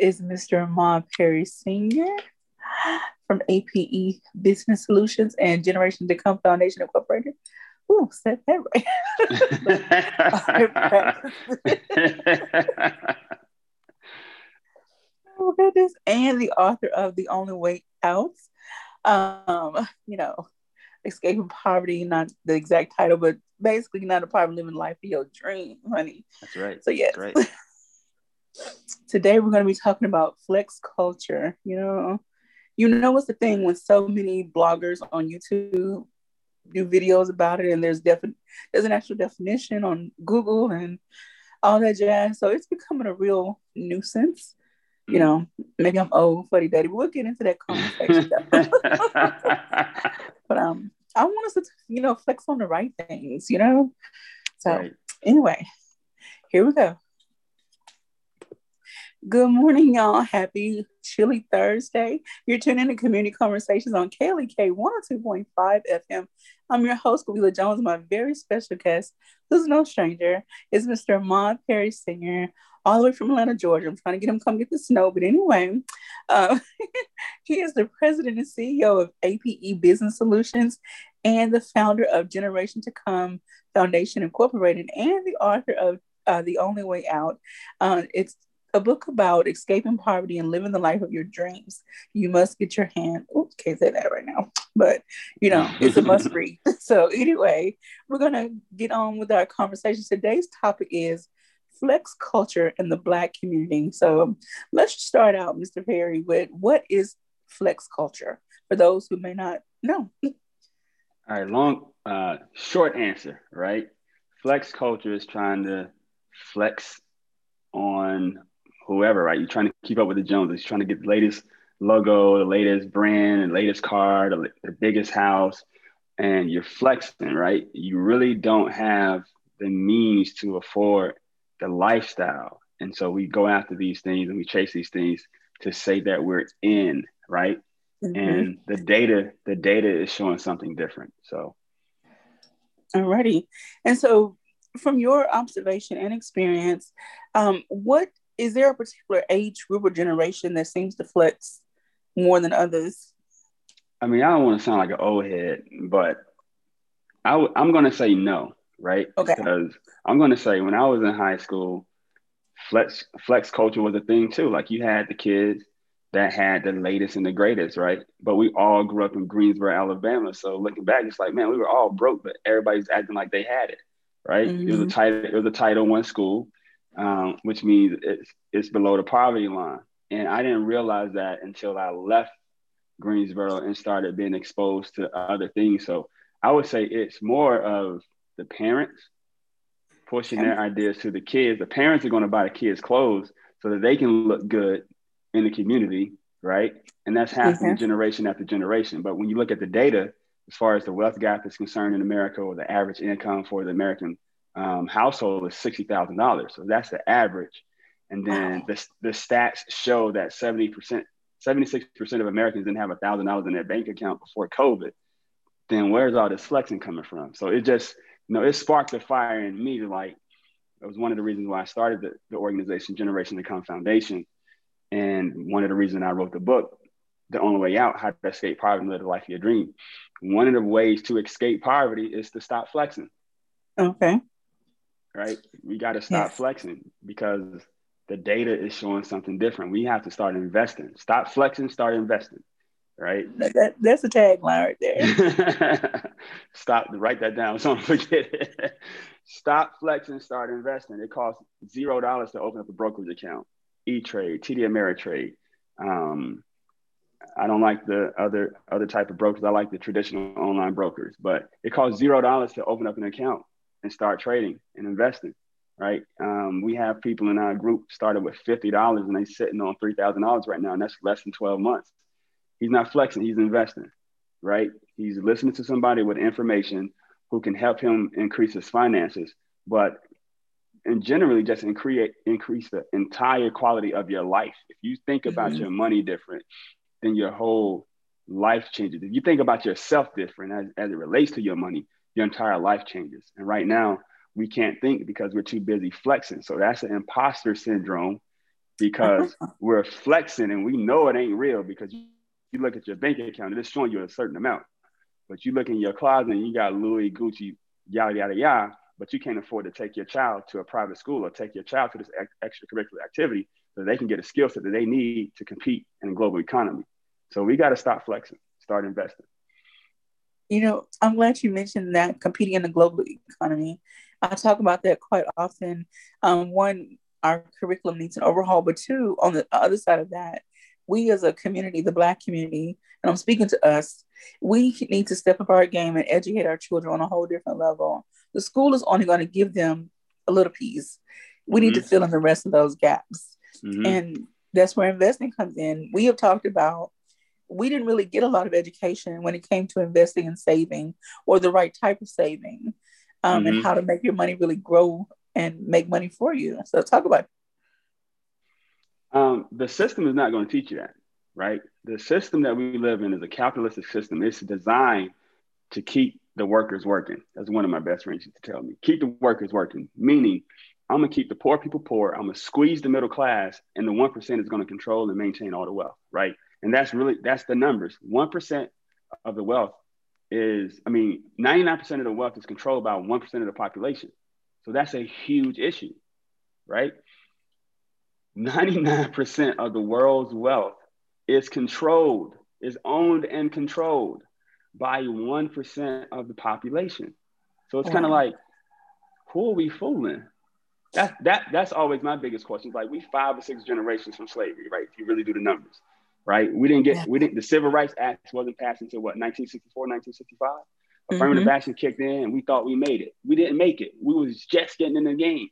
is Mr. Ahmad Perry Sr. from APE Business Solutions and Generation to Come Foundation Incorporated. Ooh, said that right. Oh, goodness. And the author of The Only Way Out. You know, Escaping Poverty, not the exact title, but basically not a problem, living life of your dream, honey. That's right. So, yes. That's right. Today, we're going to be talking about flex culture. You know what's the thing when so many bloggers on YouTube do videos about it, and there's an actual definition on Google and all that jazz. So it's becoming a real nuisance. You know, maybe I'm old, fuddy duddy. We'll get into that conversation. But I want us to, flex on the right things, So right. Anyway, here we go. Good morning, y'all. Happy chilly Thursday. You're tuning in to Community Conversations on KLEK 102.5 FM. I'm your host, Galila Jones. My very special guest, who's no stranger, is Mr. Ahmad Perry Sr., all the way from Atlanta, Georgia. I'm trying to get him to come get the snow, but anyway, he is the president and CEO of APE Business Solutions and the founder of Generation to Come Foundation Incorporated, and the author of The Only Way Out. It's a book about escaping poverty and living the life of your dreams. You must get your hand. Oops, can't say that right now, but it's a must read. So anyway, we're going to get on with our conversation. Today's topic is flex culture in the Black community. So let's start out, Mr. Perry, with what is flex culture for those who may not know? All right, short answer, right? Flex culture is trying to flex on whoever, right? You're trying to keep up with the Joneses. You're trying to get the latest logo, the latest brand, the latest car, the biggest house, and you're flexing, right? You really don't have the means to afford the lifestyle. And so we go after these things and we chase these things to say that we're in, right? Mm-hmm. And the data is showing something different. So. Alrighty. And so from your observation and experience, is there a particular age group or generation that seems to flex more than others? I mean, I don't want to sound like an old head, but I'm going to say no. Right? Okay. Because I'm going to say when I was in high school, flex culture was a thing too. Like you had the kids that had the latest and the greatest, right? But we all grew up in Greensboro, Alabama. So looking back, it's like, man, we were all broke, but everybody's acting like they had it, right? Mm-hmm. It was a Title I school, which means it's below the poverty line. And I didn't realize that until I left Greensboro and started being exposed to other things. So I would say it's more of the parents pushing their ideas to the kids. The parents are going to buy the kids clothes so that they can look good in the community, right? And that's happening generation after generation. But when you look at the data, as far as the wealth gap is concerned in America, or the average income for the American household is $60,000. So that's the average. And then the stats show that 76% of Americans didn't have $1,000 in their bank account before COVID. Then where's all this flexing coming from? So it just... it sparked a fire in me. Like, it was one of the reasons why I started the organization, Generation to Come Foundation. And one of the reasons I wrote the book, The Only Way Out, How to Escape Poverty and Live the Life of Your Dream. One of the ways to escape poverty is to stop flexing. Okay. Right? We got to stop flexing because the data is showing something different. We have to start investing. Stop flexing, start investing. Right? That's a tagline right there. Stop, write that down so I don't forget it. Stop flexing, start investing. It costs $0 to open up a brokerage account. E-Trade, TD Ameritrade. I don't like the other type of brokers. I like the traditional online brokers, but it costs $0 to open up an account and start trading and investing, right? We have people in our group started with $50 and they're sitting on $3,000 right now, and that's less than 12 months. He's not flexing, he's investing, right? He's listening to somebody with information who can help him increase his finances, and generally just increase the entire quality of your life. If you think about your money different, then your whole life changes. If you think about yourself different as it relates to your money, your entire life changes. And right now we can't think because we're too busy flexing. So that's an imposter syndrome because we're flexing and we know it ain't real, because you look at your bank account and it's showing you a certain amount, but you look in your closet and you got Louis, Gucci, yada, yada, yada, but you can't afford to take your child to a private school or take your child to this extracurricular activity so they can get a skill set that they need to compete in the global economy. So we got to stop flexing, start investing. You know, I'm glad you mentioned that, competing in the global economy. I talk about that quite often. One, our curriculum needs an overhaul, but two, on the other side of that, we as a community, the Black community, and I'm speaking to us, we need to step up our game and educate our children on a whole different level. The school is only going to give them a little piece. We need to fill in the rest of those gaps. And that's where investing comes in. We have talked about, we didn't really get a lot of education when it came to investing and saving, or the right type of saving, and how to make your money really grow and make money for you. So talk about it. The system is not going to teach you that, right? The system that we live in is a capitalistic system. It's designed to keep the workers working. That's one of my best friends used to tell me. Keep the workers working, meaning I'm going to keep the poor people poor. I'm going to squeeze the middle class, and the 1% is going to control and maintain all the wealth, right? And that's the numbers. 1% of the wealth is, 99% of the wealth is controlled by 1% of the population. So that's a huge issue, right? 99% of the world's wealth is controlled, is owned and controlled by 1% of the population. So it's kind of like, who are we fooling? That's always my biggest question. Like, we 5 or 6 generations from slavery, right? If you really do the numbers. Right? The Civil Rights Act wasn't passed until 1964, 1965. Affirmative action kicked in, and we thought we made it. We didn't make it. We was just getting in the game.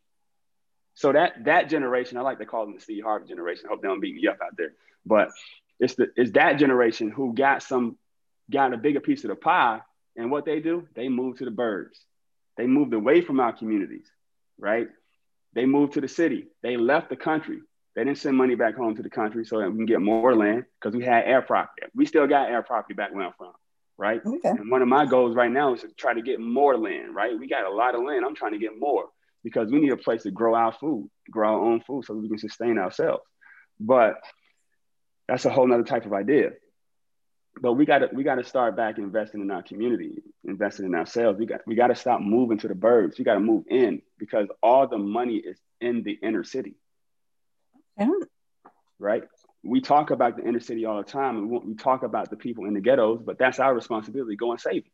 So that generation, I like to call them the Steve Harvey generation. I hope they don't beat me up out there. But it's that generation who got a bigger piece of the pie, and what they do, they moved to the burbs. They moved away from our communities, right? They moved to the city. They left the country. They didn't send money back home to the country so that we can get more land, because we had air property. We still got air property back where I'm from, right? Okay. And one of my goals right now is to try to get more land, right? We got a lot of land. I'm trying to get more because we need a place to grow our food, grow our own food so we can sustain ourselves. But that's a whole nother type of idea. But we got to start back investing in our community, investing in ourselves. We got to stop moving to the burbs. We got to move in, because all the money is in the inner city. Right? We talk about the inner city all the time, and we talk about the people in the ghettos, but that's our responsibility. Go and save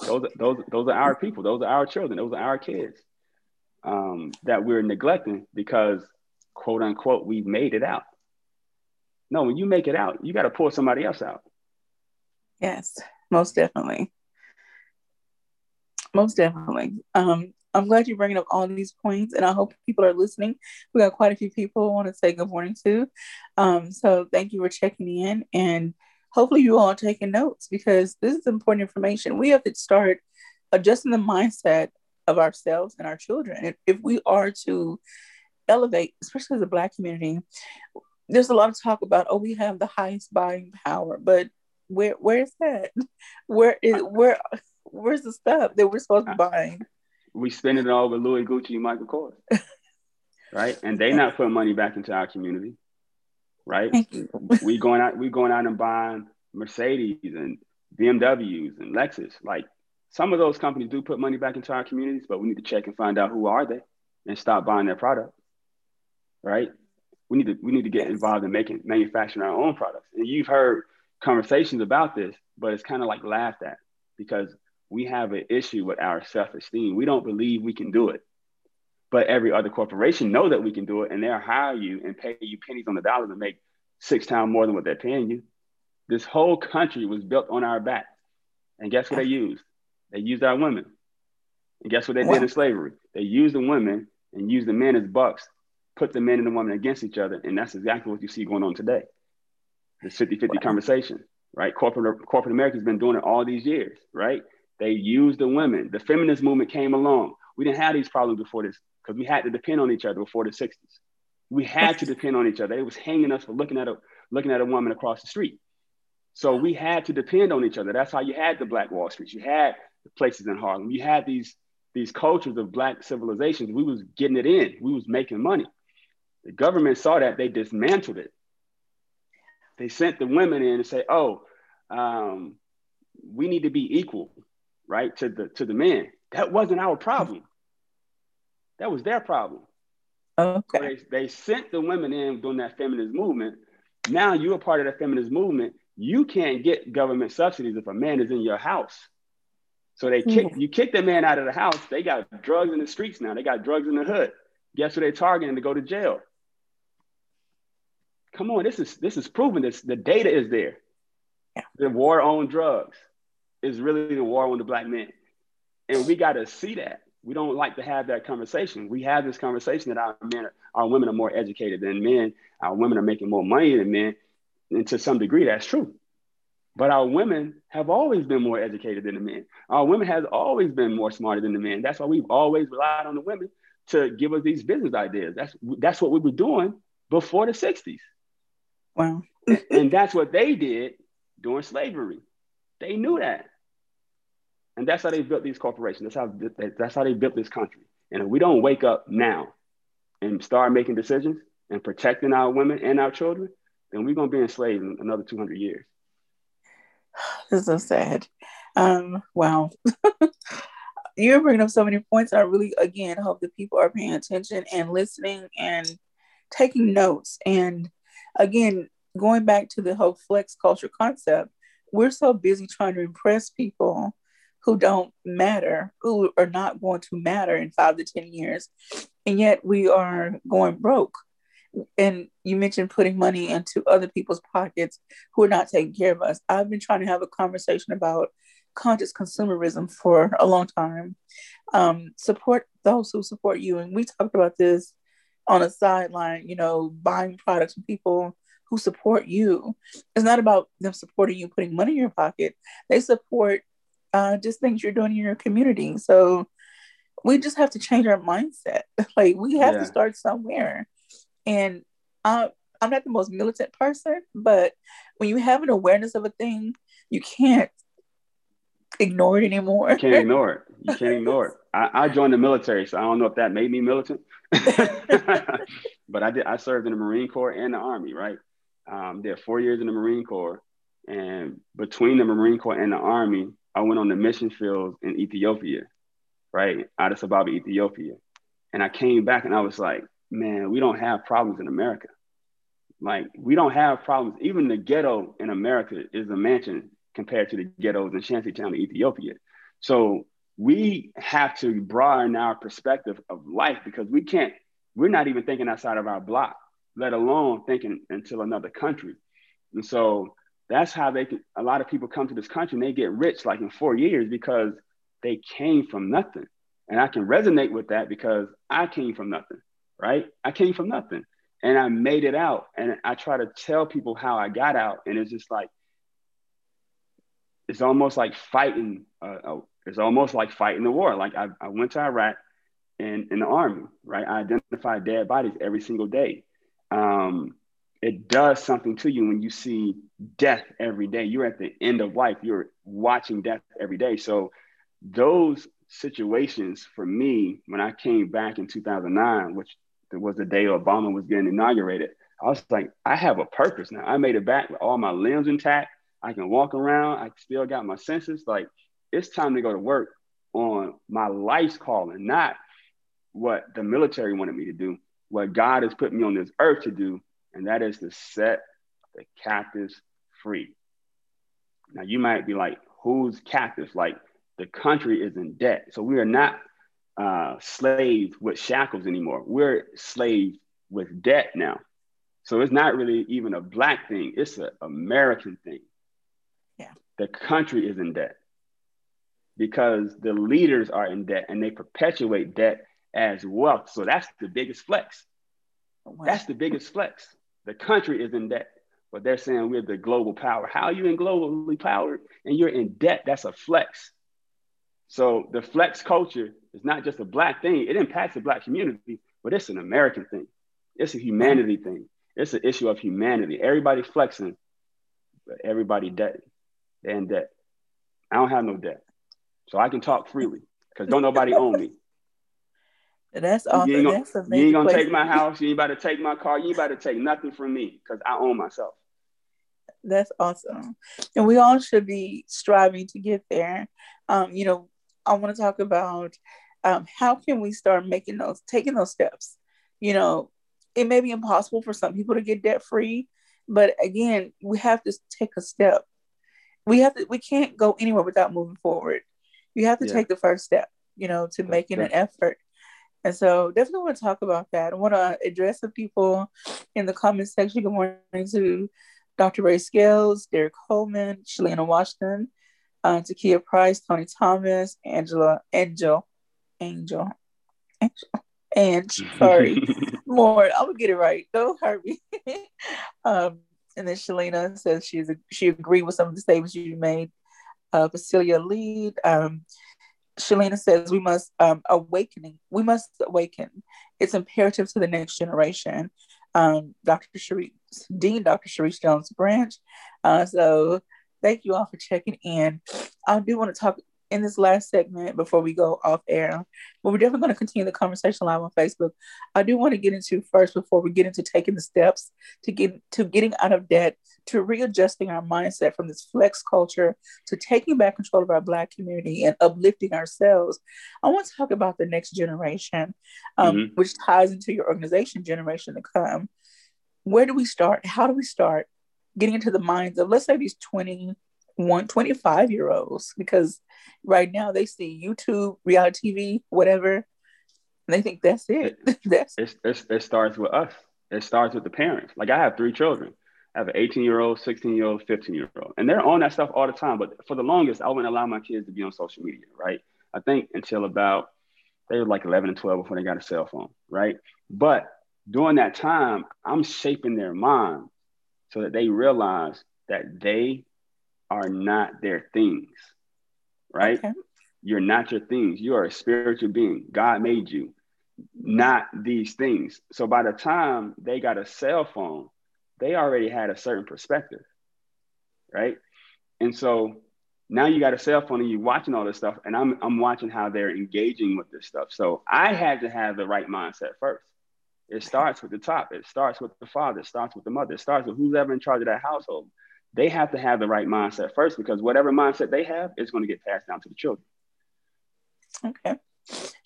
them. Those are our people. Those are our children. Those are our kids that we're neglecting because, quote unquote, we made it out. No, when you make it out, you got to pour somebody else out. Yes, most definitely. Most definitely. I'm glad you're bringing up all these points, and I hope people are listening. We got quite a few people I want to say good morning to. So thank you for checking in, and hopefully you all are taking notes, because this is important information. We have to start adjusting the mindset of ourselves and our children. If we are to elevate, especially as a Black community, there's a lot of talk about, we have the highest buying power, but where is that? Where's the stuff that we're supposed to be buying? We spend it all with Louis, Gucci, and Michael Kors, right? And they not putting money back into our community, right? We going out and buying Mercedes and BMWs and Lexus. Like, some of those companies do put money back into our communities, but we need to check and find out who are they and stop buying their product, right? We need to get involved in manufacturing our own products. And you've heard conversations about this, but it's kind of like laughed at, because we have an issue with our self-esteem. We don't believe we can do it, but every other corporation know that we can do it, and they'll hire you and pay you pennies on the dollar to make 6 times more than what they're paying you. This whole country was built on our back, and guess what they used? They used our women, and guess what they did in slavery? They used the women and used the men as bucks, put the men and the women against each other, and that's exactly what you see going on today. This 50-50 conversation, right? Corporate America's been doing it all these years, right? They used the women. The feminist movement came along. We didn't have these problems before this, because we had to depend on each other before the 60s. We had to depend on each other. It was hanging us for looking at a woman across the street. So we had to depend on each other. That's how you had the Black Wall Street. You had the places in Harlem. You had these cultures of Black civilizations. We was getting it in. We was making money. The government saw that, they dismantled it. They sent the women in and say, oh, we need to be equal, right, to the men. That wasn't our problem. That was their problem. Okay. So they sent the women in during that feminist movement. Now you're a part of that feminist movement. You can't get government subsidies if a man is in your house. So they kick the man out of the house. They got drugs in the streets now. They got drugs in the hood. Guess who they're targeting to go to jail? Come on, this is proven. This, the data is there. Yeah. The war on drugs is really the war on the black men. And we got to see that. We don't like to have that conversation. We have this conversation that our women are more educated than men. Our women are making more money than men. And to some degree, that's true. But our women have always been more educated than the men. Our women has always been more smarter than the men. That's why we've always relied on the women to give us these business ideas. That's what we were doing before the 60s. Wow. And that's what they did during slavery. They knew that. And that's how they built these corporations. That's how they built this country. And if we don't wake up now and start making decisions and protecting our women and our children, then we're going to be enslaved in another 200 years. This is so sad. Wow. You're bringing up so many points. I really, again, hope that people are paying attention and listening and taking notes. And again, going back to the whole flex culture concept, we're so busy trying to impress people who don't matter, who are not going to matter in 5 to 10 years. And yet we are going broke. And you mentioned putting money into other people's pockets who are not taking care of us. I've been trying to have a conversation about conscious consumerism for a long time. Support those who support you. And we talked about this on a sideline, you know, buying products from people who support you. It's not about them supporting you, putting money in your pocket. They support just things you're doing in your community. So we just have to change our mindset. Like, we have to start somewhere. And I'm not the most militant person, but when you have an awareness of a thing, you can't ignore it anymore. You can't ignore it. You can't ignore it. I joined the military, so I don't know if that made me militant. But I did. I served in the Marine Corps and the Army, right? Did 4 years in the Marine Corps. And between the Marine Corps and the Army, I went on the mission field in Ethiopia, right? Addis Ababa, Ethiopia. And I came back and I was like, man, we don't have problems in America. Like, we don't have problems. Even the ghetto in America is a mansion compared to the ghettos in Shantytown in Ethiopia. So we have to broaden our perspective of life, because we're not even thinking outside of our block, let alone thinking until another country. And so that's how a lot of people come to this country and they get rich like in 4 years, because they came from nothing. And I can resonate with that because I came from nothing. Right? I came from nothing and I made it out. And I try to tell people how I got out. And it's just like, it's almost like fighting. It's almost like fighting the war. Like I went to Iraq and in the Army, right? I identified dead bodies every single day. It does something to you when you see death every day. You're at the end of life. You're watching death every day. So those situations for me, when I came back in 2009, which was the day Obama was getting inaugurated, I was like, I have a purpose now. I made it back with all my limbs intact. I can walk around. I still got my senses. Like, it's time to go to work on my life's calling, not what the military wanted me to do, what God has put me on this earth to do, and that is to set the captives free. Now, you might be like, who's captives? Like, the country is in debt. So we are not slaves with shackles anymore. We're slaves with debt now. So it's not really even a black thing. It's an American thing. Yeah. The country is in debt because the leaders are in debt and they perpetuate debt as wealth. So that's the biggest flex. Wow. That's the biggest flex. The country is in debt, but they're saying we're the global power. How are you in globally powered and you're in debt? That's a flex. So the flex culture is not just a black thing. It impacts the black community, but it's an American thing. It's a humanity thing. It's an issue of humanity. Everybody flexing, but everybody debt. They're in debt. I don't have no debt. So I can talk freely because don't nobody own me. That's awesome. You ain't gonna take my house. You ain't about to take my car. You ain't about to take nothing from me because I own myself. That's awesome. And we all should be striving to get there. You know, I want to talk about how can we start making those, taking those steps? You know, it may be impossible for some people to get debt free, but again, we have to take a step. We have to, we can't go anywhere without moving forward. You have to take the first step, you know, to making an effort. And so definitely want to talk about that. I want to address the people in the comment section. Good morning to Dr. Ray Scales, Derek Coleman, Shalina Washington, Takia Price, Tony Thomas, Angela, I would get it right. Don't hurt me. And then Shalina says she agreed with some of the statements you made. Priscilla Lead, Shalina says we must awaken. It's imperative to the next generation. Dr. Sharice Jones Branch. So thank you all for checking in. I do want to talk in this last segment before we go off air, but we're definitely going to continue the conversation live on Facebook. I do want to get into first, before we get into taking the steps to getting out of debt, to readjusting our mindset from this flex culture to taking back control of our Black community and uplifting ourselves. I want to talk about the next generation, which ties into your organization, Generation to Come. Where do we start? How do we start getting into the minds of, let's say, these 25-year-olds? Because right now they see YouTube, reality TV, whatever, and they think that's it. It starts with us. It starts with the parents. Like, I have three children. I have an 18-year-old, 16-year-old, 15-year-old, and they're on that stuff all the time. But for the longest, I wouldn't allow my kids to be on social media, right? I think until about, they were like 11 and 12 before they got a cell phone, right? But during that time, I'm shaping their mind so that they realize that they are not their things, right? Okay. You're not your things. You are a spiritual being. God made you, not these things. So by the time they got a cell phone, they already had a certain perspective, right? And so now you got a cell phone and you're watching all this stuff, and I'm watching how they're engaging with this stuff. So I had to have the right mindset first. It starts with the top. It starts with the father. It starts with the mother. It starts with who's ever in charge of that household. They have to have the right mindset first, because whatever mindset they have, it's going to get passed down to the children. Okay.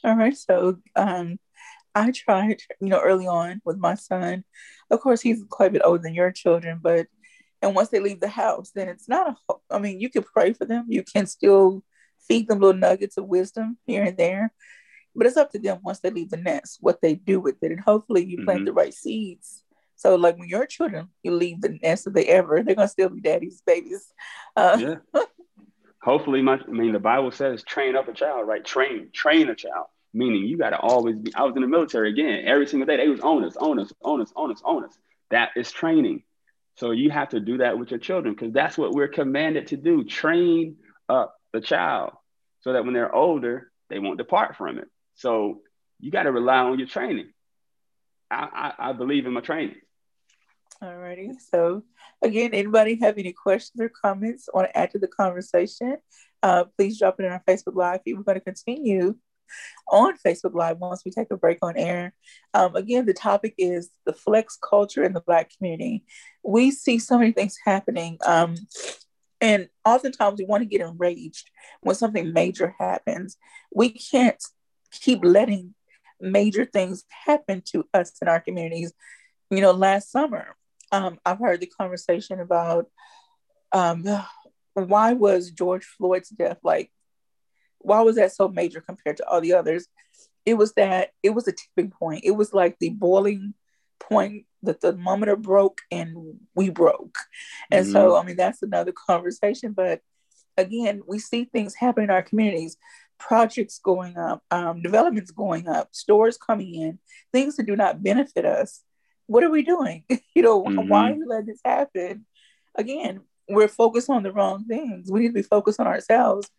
All right. So I tried, you know, early on with my son. Of course, he's quite a bit older than your children, but once they leave the house, then it's not you can pray for them. You can still feed them little nuggets of wisdom here and there, but it's up to them once they leave the nest, what they do with it. And hopefully you plant the right seeds. So like when your children, you leave the nest, if they ever, they're going to still be daddy's babies. Hopefully, the Bible says, train up a child, right? Train a child. Meaning you got to always be, I was in the military again, every single day, they was on us. That is training. So you have to do that with your children, because that's what we're commanded to do. Train up the child so that when they're older, they won't depart from it. So you got to rely on your training. I believe in my training. Alrighty. So again, anybody have any questions or comments, want to add to the conversation? Please drop it in our Facebook Live. We're going to continue on Facebook Live once we take a break on air. Again, the topic is the flex culture in the Black community. We see so many things happening, and oftentimes we want to get enraged when something major happens. We can't keep letting major things happen to us in our communities. You know, last summer, I've heard the conversation about why was George Floyd's death why was that so major compared to all the others? It was a tipping point. It was like the boiling point, the thermometer broke and we broke. And so, that's another conversation. But again, we see things happen in our communities, projects going up, developments going up, stores coming in, things that do not benefit us. What are we doing? Why are we letting this happen? Again, we're focused on the wrong things. We need to be focused on ourselves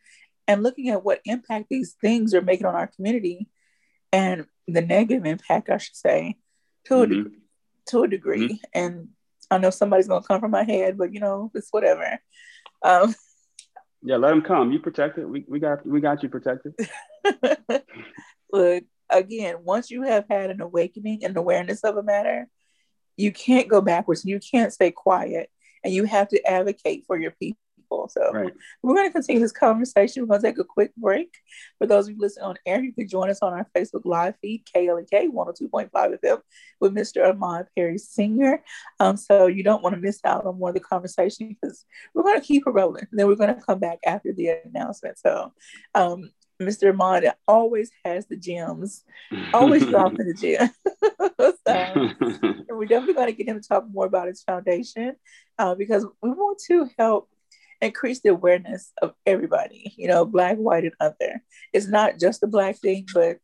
and looking at what impact these things are making on our community, and the negative impact, I should say, to a degree. And I know somebody's going to come from my head, but it's whatever. Let them come. You protected. We got you protected. Look, again, once you have had an awakening and awareness of a matter, you can't go backwards. You can't stay quiet, and you have to advocate for your people. So right. We're going to continue this conversation. We're going to take a quick break. For those of you listening on air, you can join us on our Facebook live feed, KLEK 102.5 FM, with Mr. Ahmad Perry Sr. So you don't want to miss out on more of the conversation, because we're going to keep it rolling. And then we're going to come back after the announcement. So Mr. Ahmad always has the gems, always dropping the gem. So, and we're definitely going to get him to talk more about his foundation, because we want to help increase the awareness of everybody, you know, Black, white, and other. It's not just a Black thing, but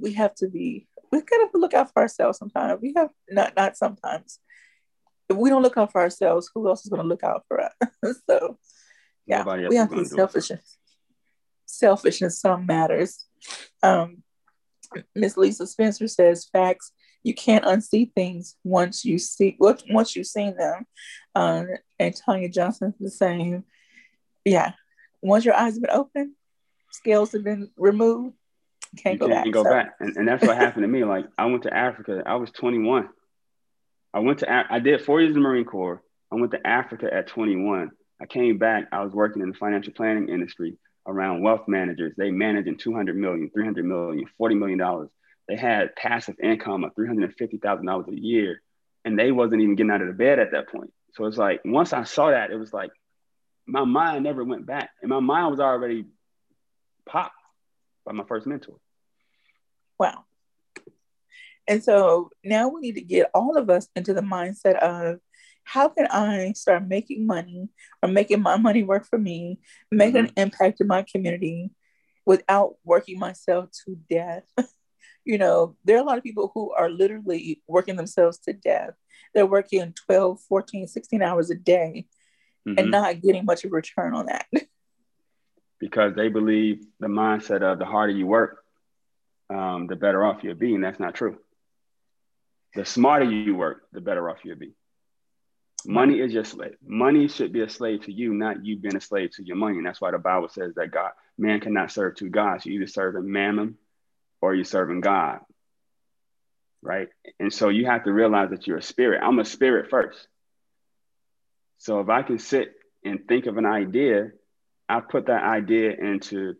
we kind of look out for ourselves sometimes. We have, not sometimes. If we don't look out for ourselves, who else is going to look out for us? So, yeah, we have to be selfish in some matters. Miss Lisa Spencer says, facts, you can't unsee things once you've seen them. And Tanya Johnson's the same. Yeah. Once your eyes have been open, scales have been removed, you can't go back. And that's what happened to me. Like, I went to Africa. I was 21. I did 4 years in the Marine Corps. I went to Africa at 21. I came back. I was working in the financial planning industry around wealth managers. They managing $200 million, $300 million, $40 million. They had passive income of $350,000 a year, and they wasn't even getting out of the bed at that point. So it's like, once I saw that, it was like, my mind never went back. And my mind was already popped by my first mentor. Wow. And so now we need to get all of us into the mindset of, how can I start making money, or making my money work for me, make an impact in my community without working myself to death? You know, there are a lot of people who are literally working themselves to death. They're working 12, 14, 16 hours a day and not getting much of a return on that. Because they believe the mindset of, the harder you work, the better off you'll be. And that's not true. The smarter you work, the better off you'll be. Money is your slave. Money should be a slave to you, not you being a slave to your money. And that's why the Bible says that man cannot serve two gods. You either serve a mammon, or you're serving God, right? And so you have to realize that you're a spirit. I'm a spirit first. So if I can sit and think of an idea, I put that idea into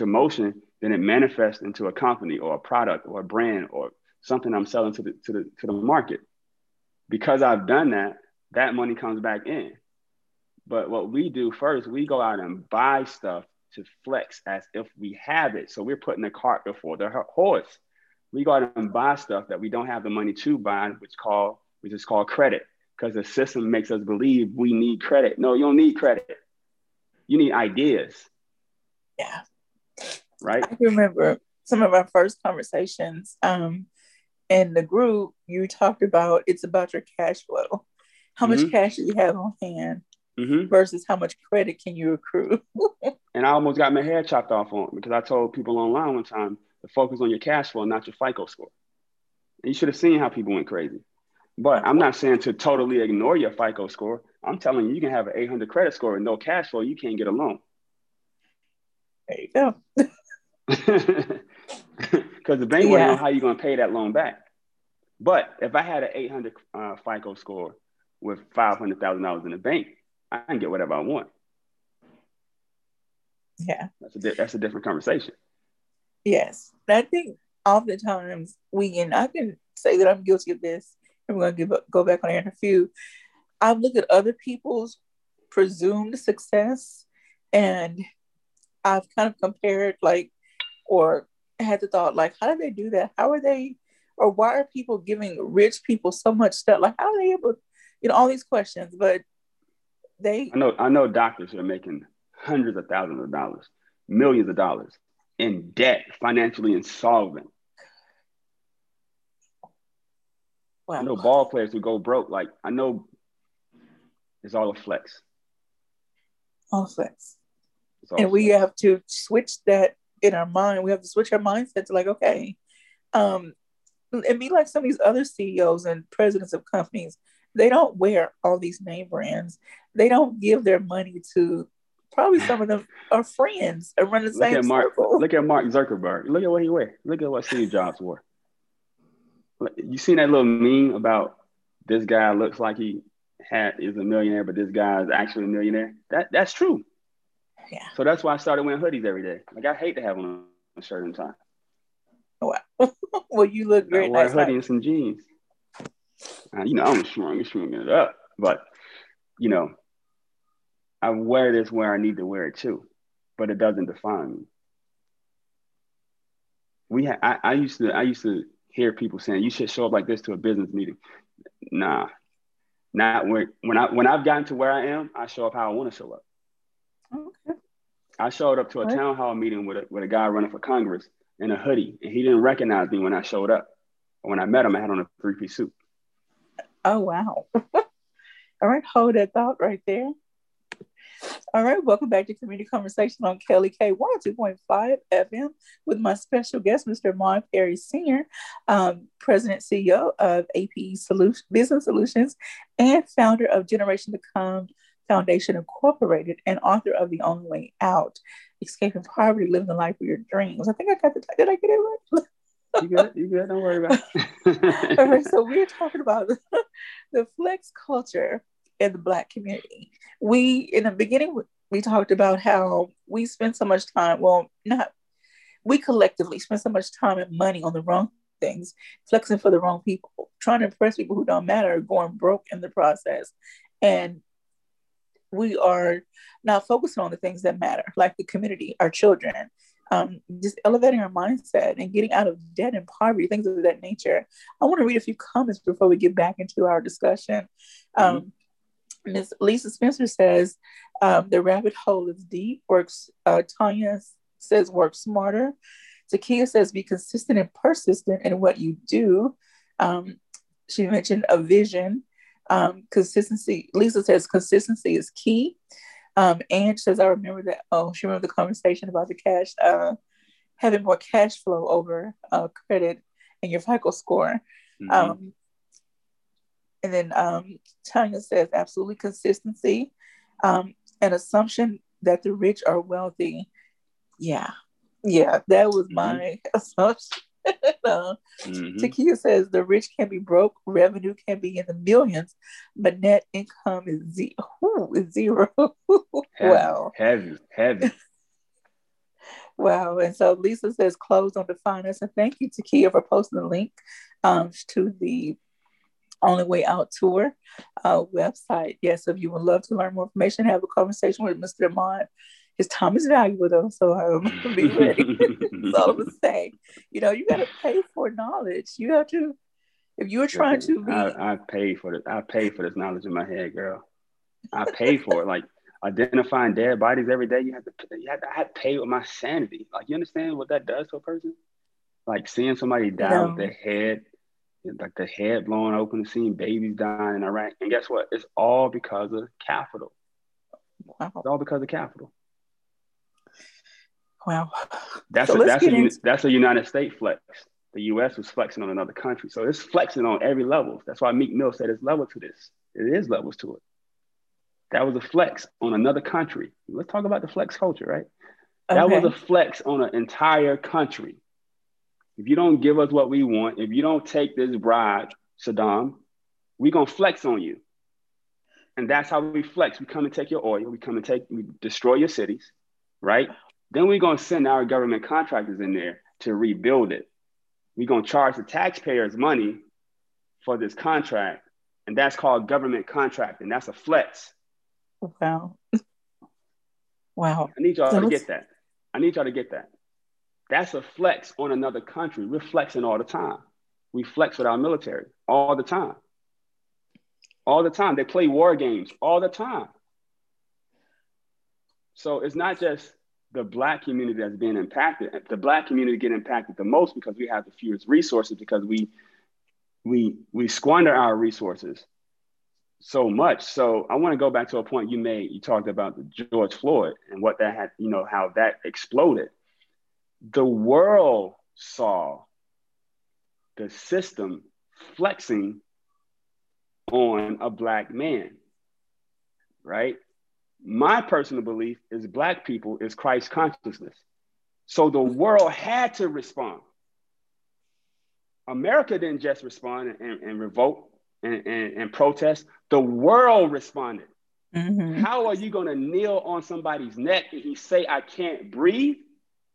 motion, then it manifests into a company or a product or a brand or something I'm selling to the market. Because I've done that, that money comes back in. But what we do first, we go out and buy stuff to flex as if we have it. So we're putting the cart before the horse. We go out and buy stuff that we don't have the money to buy, which is called credit, because the system makes us believe we need credit. No, you don't need credit. You need ideas. Yeah. Right? I remember some of our first conversations in the group, you talked about, it's about your cash flow. How much cash do you have on hand? Versus how much credit can you accrue? And I almost got my hair chopped off on it, because I told people online one time to focus on your cash flow, not your FICO score. And you should have seen how people went crazy. But I'm not saying to totally ignore your FICO score. I'm telling you, you can have an 800 credit score and no cash flow, you can't get a loan. There you go. Because the bank won't know how you're going to pay that loan back. But if I had an 800 FICO score with $500,000 in the bank, I can get whatever I want. Yeah. That's a different conversation. Yes. And I think oftentimes I can say that I'm guilty of this, and we're going to go back on our interview. I've looked at other people's presumed success, and I've kind of compared, like, or had the thought, like, how do they do that? How are they, or why are people giving rich people so much stuff? Like, how are they able, you know, all these questions, but I know doctors are making hundreds of thousands of dollars, millions of dollars in debt, financially insolvent. Wow. I know ball players who go broke. Like, I know it's all a flex. All flex. And we have to switch that in our mind. We have to switch our mindset to, like, okay. And be like some of these other CEOs and presidents of companies. They don't wear all these name brands. They don't give their money to probably some of them are friends and run the same circle. Look at Mark Zuckerberg. Look at what he wears. Look at what Steve Jobs wore. You seen that little meme about this guy looks like he is a millionaire, but this guy is actually a millionaire? That's true. Yeah. So that's why I started wearing hoodies every day. Like, I hate to have on a shirt and tie. Wow. Well, you look great. I wear a hoodie and some jeans. I'm swinging it up. But, I wear this where I need to wear it too, but it doesn't define me. I used to hear people saying, you should show up like this to a business meeting. Nah, not when I've gotten to where I am, I show up how I want to show up. Okay. I showed up to a town hall meeting with a guy running for Congress in a hoodie, and he didn't recognize me when I showed up. When I met him, I had on a 3-piece suit. Oh, wow. All right, hold that thought right there. All right, welcome back to Community Conversation on KLEK 102.5 FM with my special guest, Mr. Ahmad Perry Sr., President and CEO of APE Business Solutions and founder of Generation to Come Foundation Incorporated and author of The Only Way Out, Escaping Poverty, Living the Life of Your Dreams. I think I got the title. Did I get it right? You good? Don't worry about it. All right, so we're talking about the flex culture in the Black community. We, in the beginning, we talked about how we spend so much time, we collectively spend so much time and money on the wrong things, flexing for the wrong people, trying to impress people who don't matter, going broke in the process. And we are not focusing on the things that matter, like the community, our children, just elevating our mindset and getting out of debt and poverty, things of that nature. I want to read a few comments before we get back into our discussion. Ms. Lisa Spencer says, the rabbit hole is deep. Tanya says, work smarter. Takia says, be consistent and persistent in what you do. She mentioned a vision. Consistency. Lisa says, consistency is key. Ange says, I remember that. Oh, she remembered the conversation about the cash, having more cash flow over credit and your FICO score. Mm-hmm. And then Tanya says, absolutely consistency, an assumption that the rich are wealthy. Yeah, that was my assumption. Takia says, the rich can be broke, revenue can be in the millions, but net income is zero. Wow. Heavy. Wow. And so Lisa says, closed on define us. And thank you, Takia, for posting the link to the Only Way Out Tour website. Yes, if you would love to learn more information, have a conversation with Mr. Ahmad. His time is valuable, though, so be ready. That's all I'm saying. You got to pay for knowledge. You have to, if you're trying to be. I paid for this. I paid for this knowledge in my head, girl. I paid for it. Like, identifying dead bodies every day, I pay with my sanity. Like, you understand what that does to a person? Like, seeing somebody die with their head, like the head blown open, seeing babies dying in Iraq. And guess what? It's all because of capital. Wow. It's all because of capital. Wow. That's a United States flex. The U.S. was flexing on another country. So it's flexing on every level. That's why Meek Mill said it's level to this. It is levels to it. That was a flex on another country. Let's talk about the flex culture, right? Okay. That was a flex on an entire country. If you don't give us what we want, if you don't take this bribe, Saddam, we're going to flex on you. And that's how we flex. We come and take your oil. We destroy your cities, right? Then we're going to send our government contractors in there to rebuild it. We're going to charge the taxpayers money for this contract. And that's called government contracting. That's a flex. Wow. I need y'all to get that. That's a flex on another country. We're flexing all the time. We flex with our military all the time. They play war games all the time. So it's not just the Black community that's being impacted. The Black community get impacted the most because we have the fewest resources, because we squander our resources so much. So I want to go back to a point you made. You talked about George Floyd and what that had, how that exploded. The world saw the system flexing on a Black man, right? My personal belief is Black people is Christ consciousness. So the world had to respond. America didn't just respond and revolt and protest. The world responded. Mm-hmm. How are you going to kneel on somebody's neck and he say, I can't breathe,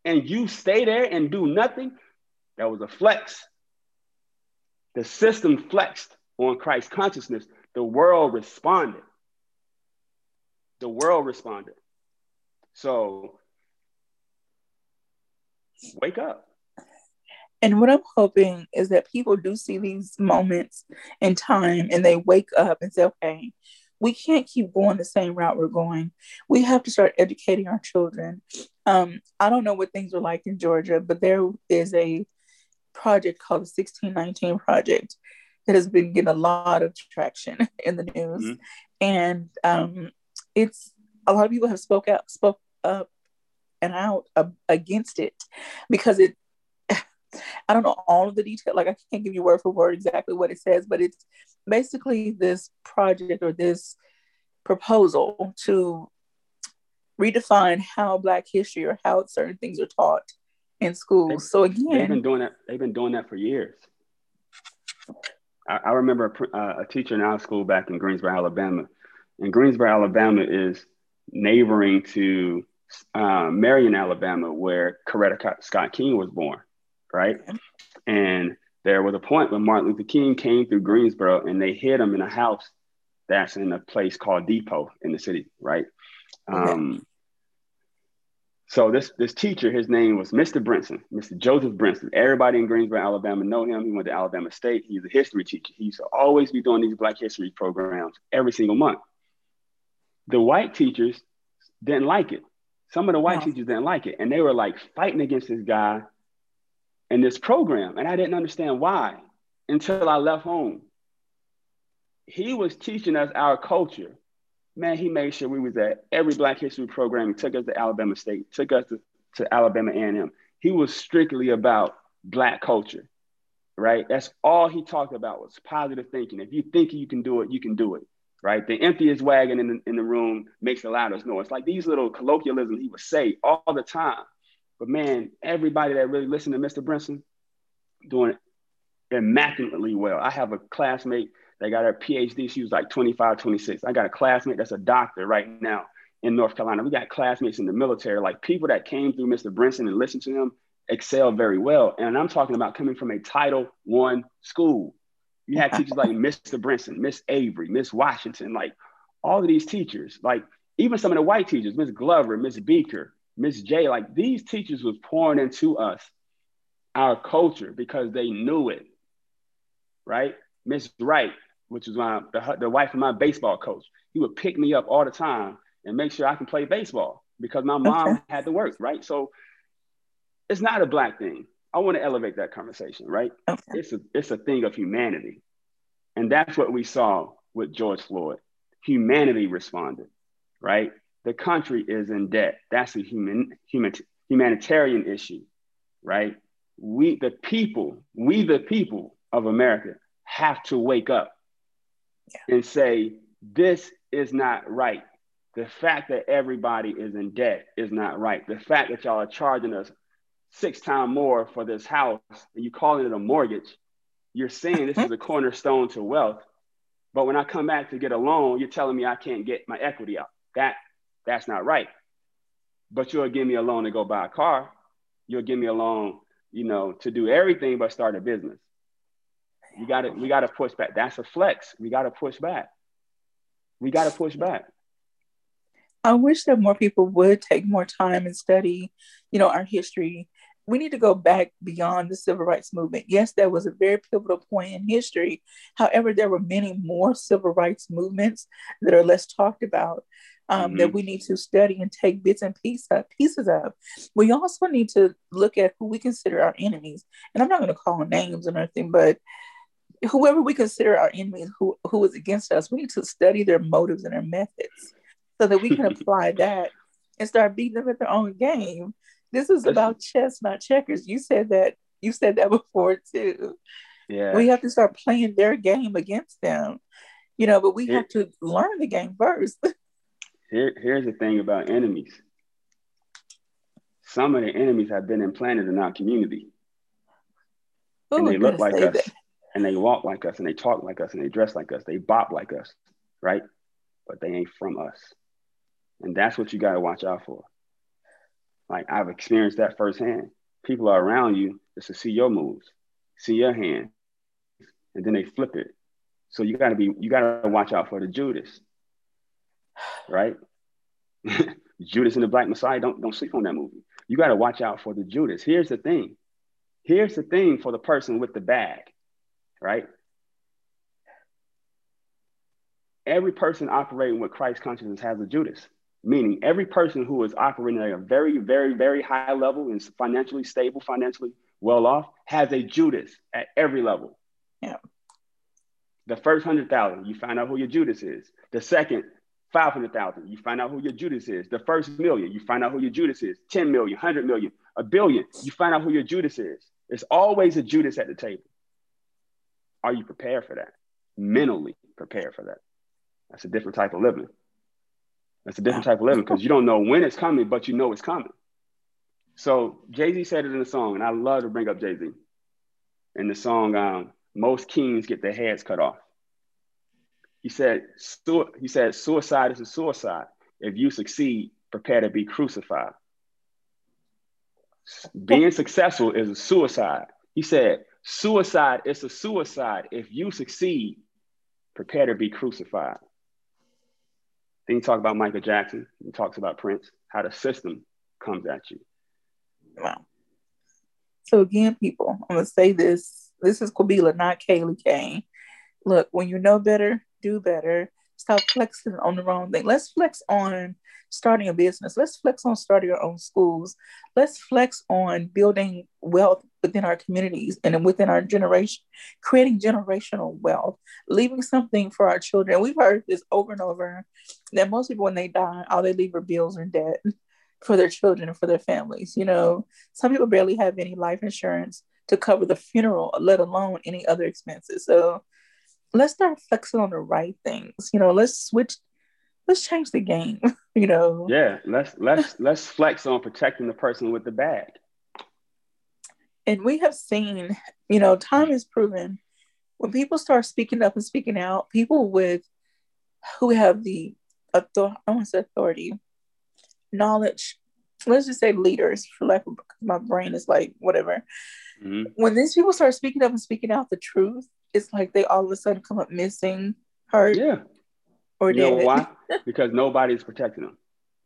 and you stay there and do nothing? That was a flex. The system flexed on Christ consciousness. The world responded. The world responded. So wake up. And what I'm hoping is that people do see these moments in time and they wake up and say, okay, we can't keep going the same route we're going. We have to start educating our children. I don't know what things were like in Georgia, but there is a project called the 1619 Project that has been getting a lot of traction in the news. Mm-hmm. And it's a lot of people have spoke up against it because it, I don't know all of the detail. Like, I can't give you word for word exactly what it says, but it's basically this project or this proposal to redefine how Black history or how certain things are taught in schools. So again, they've been doing that for years. I remember a teacher in our school back in Greensboro, Alabama. And Greensboro, Alabama is neighboring to Marion, Alabama, where Coretta Scott King was born. Right. And there was a point when Martin Luther King came through Greensboro and they hid him in a house that's in a place called Depot in the city. Right. Okay. So this teacher, his name was Mr. Brinson, Mr. Joseph Brinson. Everybody in Greensboro, Alabama know him. He went to Alabama State. He's a history teacher. He used to always be doing these Black history programs every single month. The white teachers didn't like it. Some of the white teachers didn't like it. And they were like fighting against this guy and this program. And I didn't understand why until I left home. He was teaching us our culture. Man, he made sure we was at every Black history program. He took us to Alabama State, took us to Alabama A&M. He was strictly about Black culture, right? That's all he talked about was positive thinking. If you think you can do it, you can do it, right? The emptiest wagon in the room makes the loudest noise. Like these little colloquialisms he would say all the time. But man, everybody that really listened to Mr. Brinson doing immaculately well. I have a classmate that got her PhD. She was like 25, 26. I got a classmate that's a doctor right now in North Carolina. We got classmates in the military, like people that came through Mr. Brinson and listened to him excel very well. And I'm talking about coming from a Title I school. You have teachers like Mr. Brinson, Miss Avery, Miss Washington, like all of these teachers, like even some of the white teachers, Miss Glover, Miss Beaker, Miss J, like these teachers was pouring into us, our culture, because they knew it, right? Miss Wright, which is the wife of my baseball coach, he would pick me up all the time and make sure I can play baseball because my mom had to work, right? So it's not a Black thing. I want to elevate that conversation, right? Okay. It's a thing of humanity. And that's what we saw with George Floyd. Humanity responded, right? The country is in debt. That's a humanitarian issue, right? We the people of America have to wake up and say, this is not right. The fact that everybody is in debt is not right. The fact that y'all are charging us 6 times more for this house and you calling it a mortgage, you're saying this is a cornerstone to wealth. But when I come back to get a loan, you're telling me I can't get my equity out. That's not right. But you'll give me a loan to go buy a car. You'll give me a loan, to do everything but start a business. We gotta push back. That's a flex. We gotta push back. I wish that more people would take more time and study, our history. We need to go back beyond the civil rights movement. Yes, that was a very pivotal point in history. However, there were many more civil rights movements that are less talked about that we need to study and take bits and pieces of. We also need to look at who we consider our enemies. And I'm not going to call names or nothing, but whoever we consider our enemies, who is against us, we need to study their motives and their methods so that we can apply that and start beating them at their own game. This is about chess, not checkers. You said that before too. Yeah. We have to start playing their game against them, but we have to learn the game first. here's the thing about enemies. Some of the enemies have been implanted in our community. Ooh, and they look like us, and they walk like us, and they talk like us, and they dress like us, they bop like us, right? But they ain't from us. And that's what you gotta watch out for. Like, I've experienced that firsthand. People are around you just to see your moves, see your hand, and then they flip it. So you gotta watch out for the Judas, right? Judas and the Black Messiah, don't sleep on that movie. You gotta watch out for the Judas. Here's the thing. Here's the thing for the person with the bag, right? Every person operating with Christ consciousness has a Judas, meaning every person who is operating at a very, very, very high level and financially stable, financially well off, has a Judas at every level. Yeah. The first 100,000, you find out who your Judas is. The second 500,000, you find out who your Judas is. The first million, you find out who your Judas is. 10 million, 100 million, a billion, you find out who your Judas is. There's always a Judas at the table. Are you prepared for that? Mentally prepared for that. That's a different type of living. That's a different type of living, because you don't know when it's coming, but you know it's coming. So Jay-Z said it in the song, and I love to bring up Jay-Z. In the song, most kings get their heads cut off. He said, suicide is a suicide. If you succeed, prepare to be crucified. Being successful is a suicide. He said, suicide is a suicide. If you succeed, prepare to be crucified. Then he talks about Michael Jackson. He talks about Prince, how the system comes at you. Wow. So again, people, I'm going to say this. This is Kabila, not KLEK Kane. Look, when you know better, do better. Stop flexing on the wrong thing. Let's flex on starting a business. Let's flex on starting our own schools. Let's flex on building wealth within our communities and within our generation, creating generational wealth, leaving something for our children. We've heard this over and over, that most people, when they die, all they leave are bills and debt for their children and for their families. You know, some people barely have any life insurance to cover the funeral, let alone any other expenses. So let's start flexing on the right things. You know, let's change the game, you know? Yeah, let's flex on protecting the person with the bag. And we have seen, you know, time has proven, when people start speaking up and speaking out, people who have the authority, knowledge, let's just say leaders, for lack of, my brain is like, whatever. Mm-hmm. When these people start speaking up and speaking out the truth, it's like they all of a sudden come up missing, hurt, yeah, or dead. You know why? Because nobody's protecting them.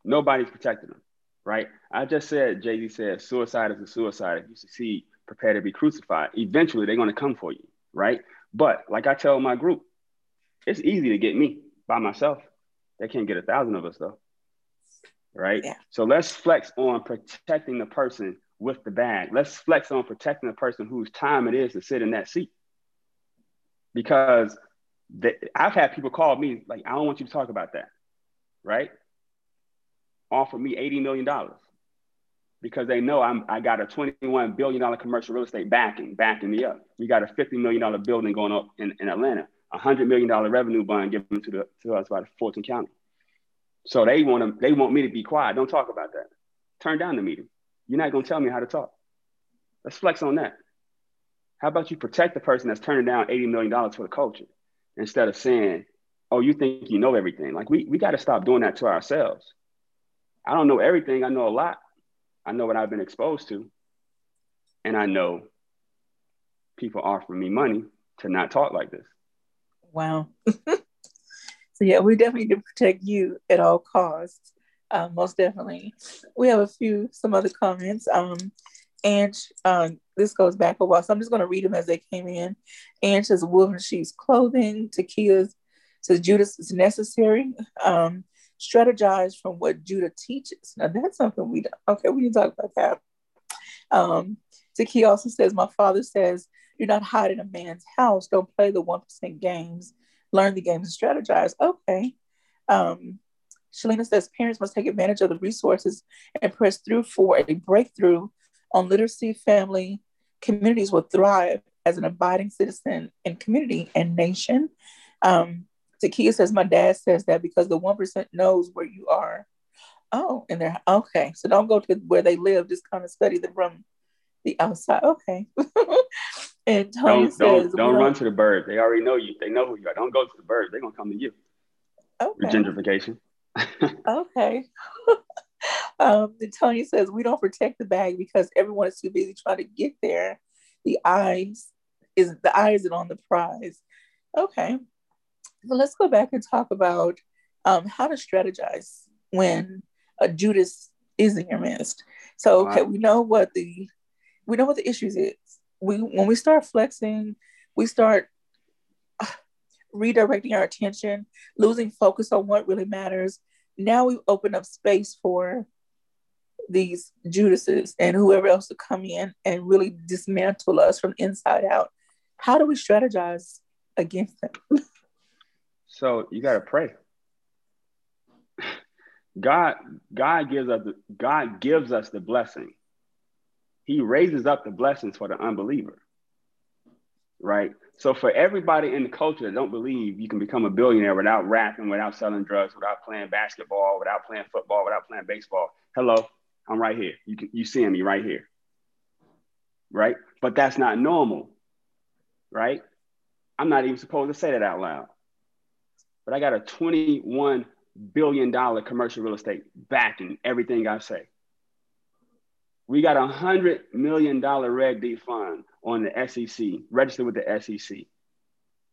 Nobody's protecting them, right? I just said, Jay-Z said, suicide is a suicide. If you succeed, prepare to be crucified. Eventually, they're going to come for you, right? But like I tell my group, it's easy to get me by myself. They can't get 1,000 of us, though, right? Yeah. So let's flex on protecting the person with the bag. Let's flex on protecting the person whose time it is to sit in that seat. Because I've had people call me like, I don't want you to talk about that, right? Offer me $80 million because they know I got a $21 billion commercial real estate backing me up. We got a $50 million building going up in Atlanta, a $100 million revenue bond given to us by Fulton County. So they want me to be quiet. Don't talk about that. Turn down the meeting. You're not gonna tell me how to talk. Let's flex on that. How about you protect the person that's turning down $80 million for the culture instead of saying, oh, you think you know everything. Like we got to stop doing that to ourselves. I don't know everything. I know a lot. I know what I've been exposed to. And I know people offering me money to not talk like this. Wow. So yeah, we definitely need to protect you at all costs. Most definitely. We have some other comments. And this goes back a while, so I'm just going to read them as they came in. Ange says, wolf in sheep's clothing. Takia says, Judas is necessary. Strategize from what Judah teaches. Now, that's something we don't. Okay, we can talk about that. Takia also says, my father says, do not hide in a man's house. Don't play the 1% games. Learn the games and strategize. Okay. Shalina says, parents must take advantage of the resources and press through for a breakthrough on literacy. Family communities will thrive as an abiding citizen in community and nation. Takia says, my dad says that because the 1% knows where you are. Oh, and they're okay. So don't go to where they live. Just kind of study them from the outside. Okay. And Tony says, don't run to the birds. They already know you. They know who you are. Don't go to the birds. They're gonna come to you. Okay. Gentrification. Okay. And Tony says, we don't protect the bag because everyone is too busy trying to get there. The eye isn't on the prize. Okay. So let's go back and talk about how to strategize when a Judas is in your midst. So okay, we know what the issues is. When we start flexing, we start redirecting our attention, losing focus on what really matters. Now we open up space for these Judases and whoever else to come in and really dismantle us from inside out. How do we strategize against them? So you got to pray. God gives us the blessing. He raises up the blessings for the unbeliever, right? So for everybody in the culture that don't believe you can become a billionaire without rapping, without selling drugs, without playing basketball, without playing football, without playing baseball. Hello, I'm right here. You seeing me right here, right? But that's not normal, right? I'm not even supposed to say that out loud. But I got a $21 billion commercial real estate backing everything I say. We got a $100 million Reg D fund on the SEC, registered with the SEC.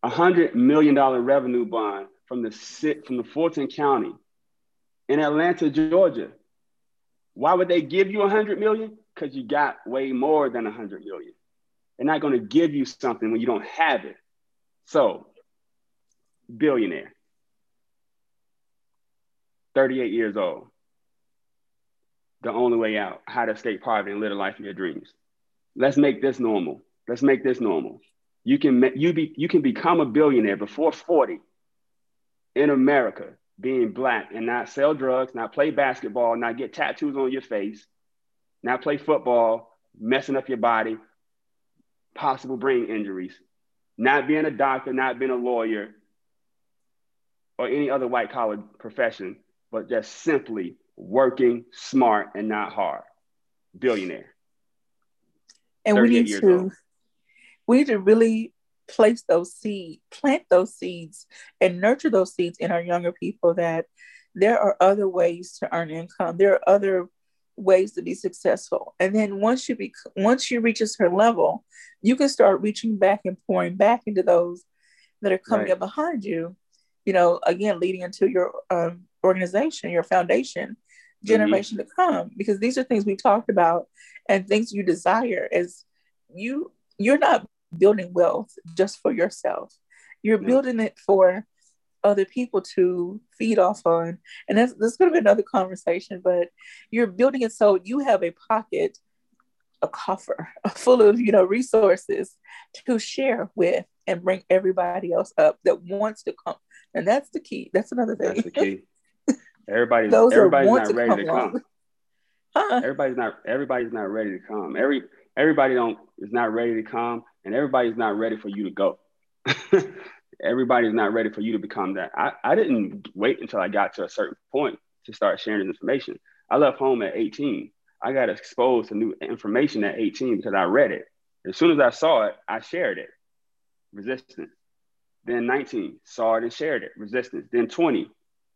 A $100 million revenue bond from the Fulton County in Atlanta, Georgia. Why would they give you $100 million? Because you got way more than $100 million. They're not going to give you something when you don't have it. So, billionaire, 38 years old. The only way out, how to escape poverty and live the life of your dreams. Let's make this normal. Let's make this normal. You can become a billionaire before 40 in America, being Black, and not sell drugs, not play basketball, not get tattoos on your face, not play football, messing up your body, possible brain injuries, not being a doctor, not being a lawyer, or any other white collar profession, but just simply working smart and not hard. Billionaire. And we need to really plant those seeds and nurture those seeds in our younger people that there are other ways to earn income. There are other ways to be successful. And then once you reach a certain level, you can start reaching back and pouring back into those that are coming up behind you. You know, again, leading into your organization, your foundation, generation to come, because these are things we talked about and things you desire. As you're not building wealth just for yourself. You're building it for other people to feed off on. And that's going to be another conversation, but you're building it so you have a pocket, a coffer full of, resources to share with and bring everybody else up that wants to come. And that's the key. That's another thing. That's the key. Everybody's not ready to come. Everybody's not ready to come. Everybody is not ready to come, and everybody's not ready for you to go. Everybody's not ready for you to become that. I didn't wait until I got to a certain point to start sharing this information. I left home at 18. I got exposed to new information at 18 because I read it. As soon as I saw it, I shared it. Resistance. Then 19, saw it and shared it, resistance. Then 20,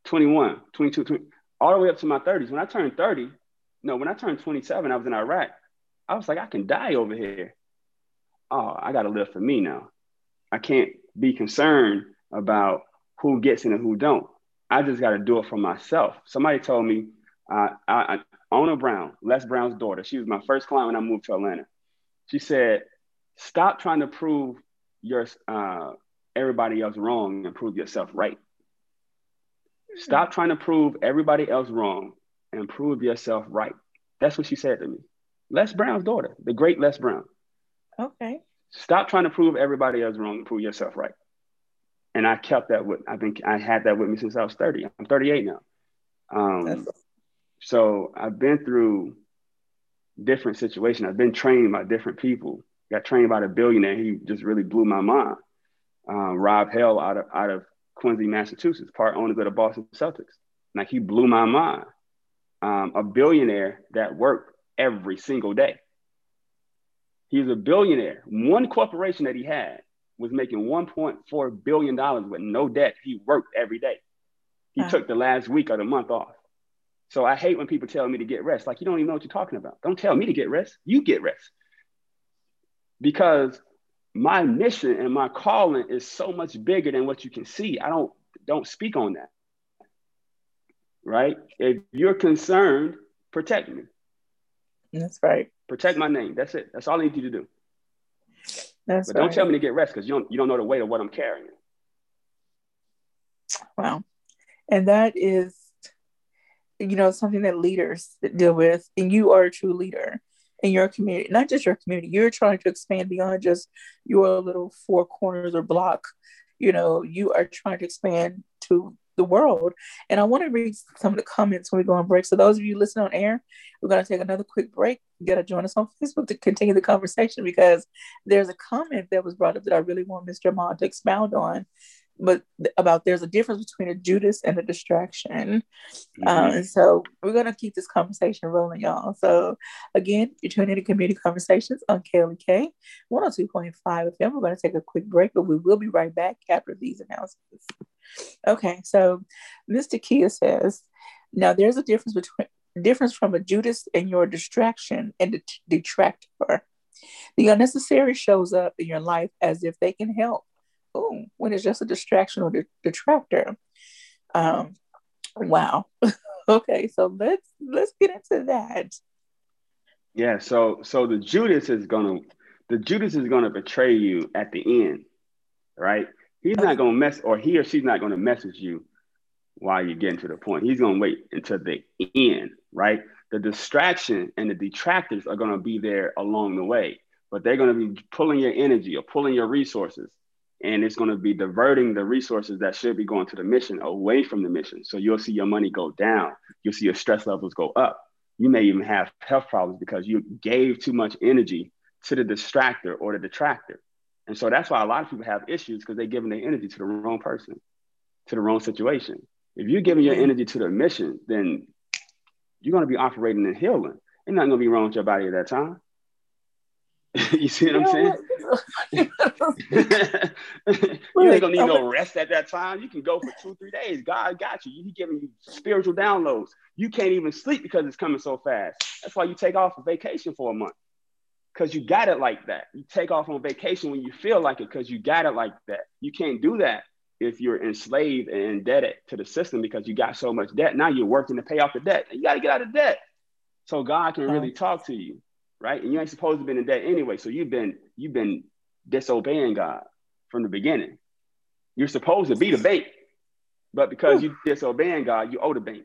21, 22, 20, all the way up to my 30s. When I turned 27, I was in Iraq. I was like, I can die over here. Oh, I got to live for me now. I can't be concerned about who gets in and who don't. I just got to do it for myself. Somebody told me, Ona Brown, Les Brown's daughter, she was my first client when I moved to Atlanta. She said, stop trying to prove your... everybody else wrong and prove yourself right. Stop trying to prove everybody else wrong and prove yourself right. That's what she said to me. Les Brown's daughter, the great Les Brown. Okay. Stop trying to prove everybody else wrong and prove yourself right. And I kept that with, I think I had that with me since I was 30. I'm 38 now. So I've been through different situations. I've been trained by different people. Got trained by the billionaire. He just really blew my mind. Rob Hell out of Quincy, Massachusetts, part owners of the Boston Celtics. Like, he blew my mind. A billionaire that worked every single day. He's a billionaire. One corporation that he had was making $1.4 billion with no debt. He worked every day. He took the last week of the month off. So I hate when people tell me to get rest. Like, you don't even know what you're talking about. Don't tell me to get rest. You get rest. Because my mission and my calling is so much bigger than what you can see. I don't speak on that, right? If you're concerned, protect me. That's right. Protect my name. That's it. That's all I need you to do. That's but right. Don't tell me to get rest because you don't know the weight of what I'm carrying. Wow. And that is, you know, something that leaders deal with. And you are a true leader in your community, not just your community. You're trying to expand beyond just your little four corners or block. You know, you are trying to expand to the world. And I want to read some of the comments when we go on break. So those of you listening on air, we're going to take another quick break. You got to join us on Facebook to continue the conversation, because there's a comment that was brought up that I really want Mr. Ahmad to expound on, but about there's a difference between a Judas and a distraction. Mm-hmm. And so we're going to keep this conversation rolling, y'all. So again, you're tuning in to Community Conversations on KLEK 102.5 FM. We're going to take a quick break, but we will be right back after these announcements. Okay, so Mr. Kia says, now there's a difference from a Judas and your distraction and detractor. The unnecessary shows up in your life as if they can help. Ooh, when it's just a distraction or detractor. Wow. Okay, so let's get into that. Yeah, so the Judas is gonna betray you at the end, right? He's not gonna he or she's not gonna message you while you're getting to the point. He's gonna wait until the end, right? The distraction and the detractors are gonna be there along the way, but they're gonna be pulling your energy or pulling your resources. And it's gonna be diverting the resources that should be going to the mission away from the mission. So you'll see your money go down. You'll see your stress levels go up. You may even have health problems because you gave too much energy to the distractor or the detractor. And so that's why a lot of people have issues, because they're giving their energy to the wrong person, to the wrong situation. If you're giving your energy to the mission, then you're going to be operating and healing. There's nothing going to be wrong with your body at that time. You see what I'm saying? You ain't going to need no rest at that time. You can go for 2-3 days. God got you. He's giving you spiritual downloads. You can't even sleep because it's coming so fast. That's why you take off a vacation for a month. Because you got it like that. You take off on vacation when you feel like it because you got it like that. You can't do that if you're enslaved and indebted to the system because you got so much debt. Now you're working to pay off the debt. You got to get out of debt so God can really talk to you, right? And you ain't supposed to be in debt anyway. So you've been disobeying God from the beginning. You're supposed to be the bank, but because you're disobeying God, you owe the bank.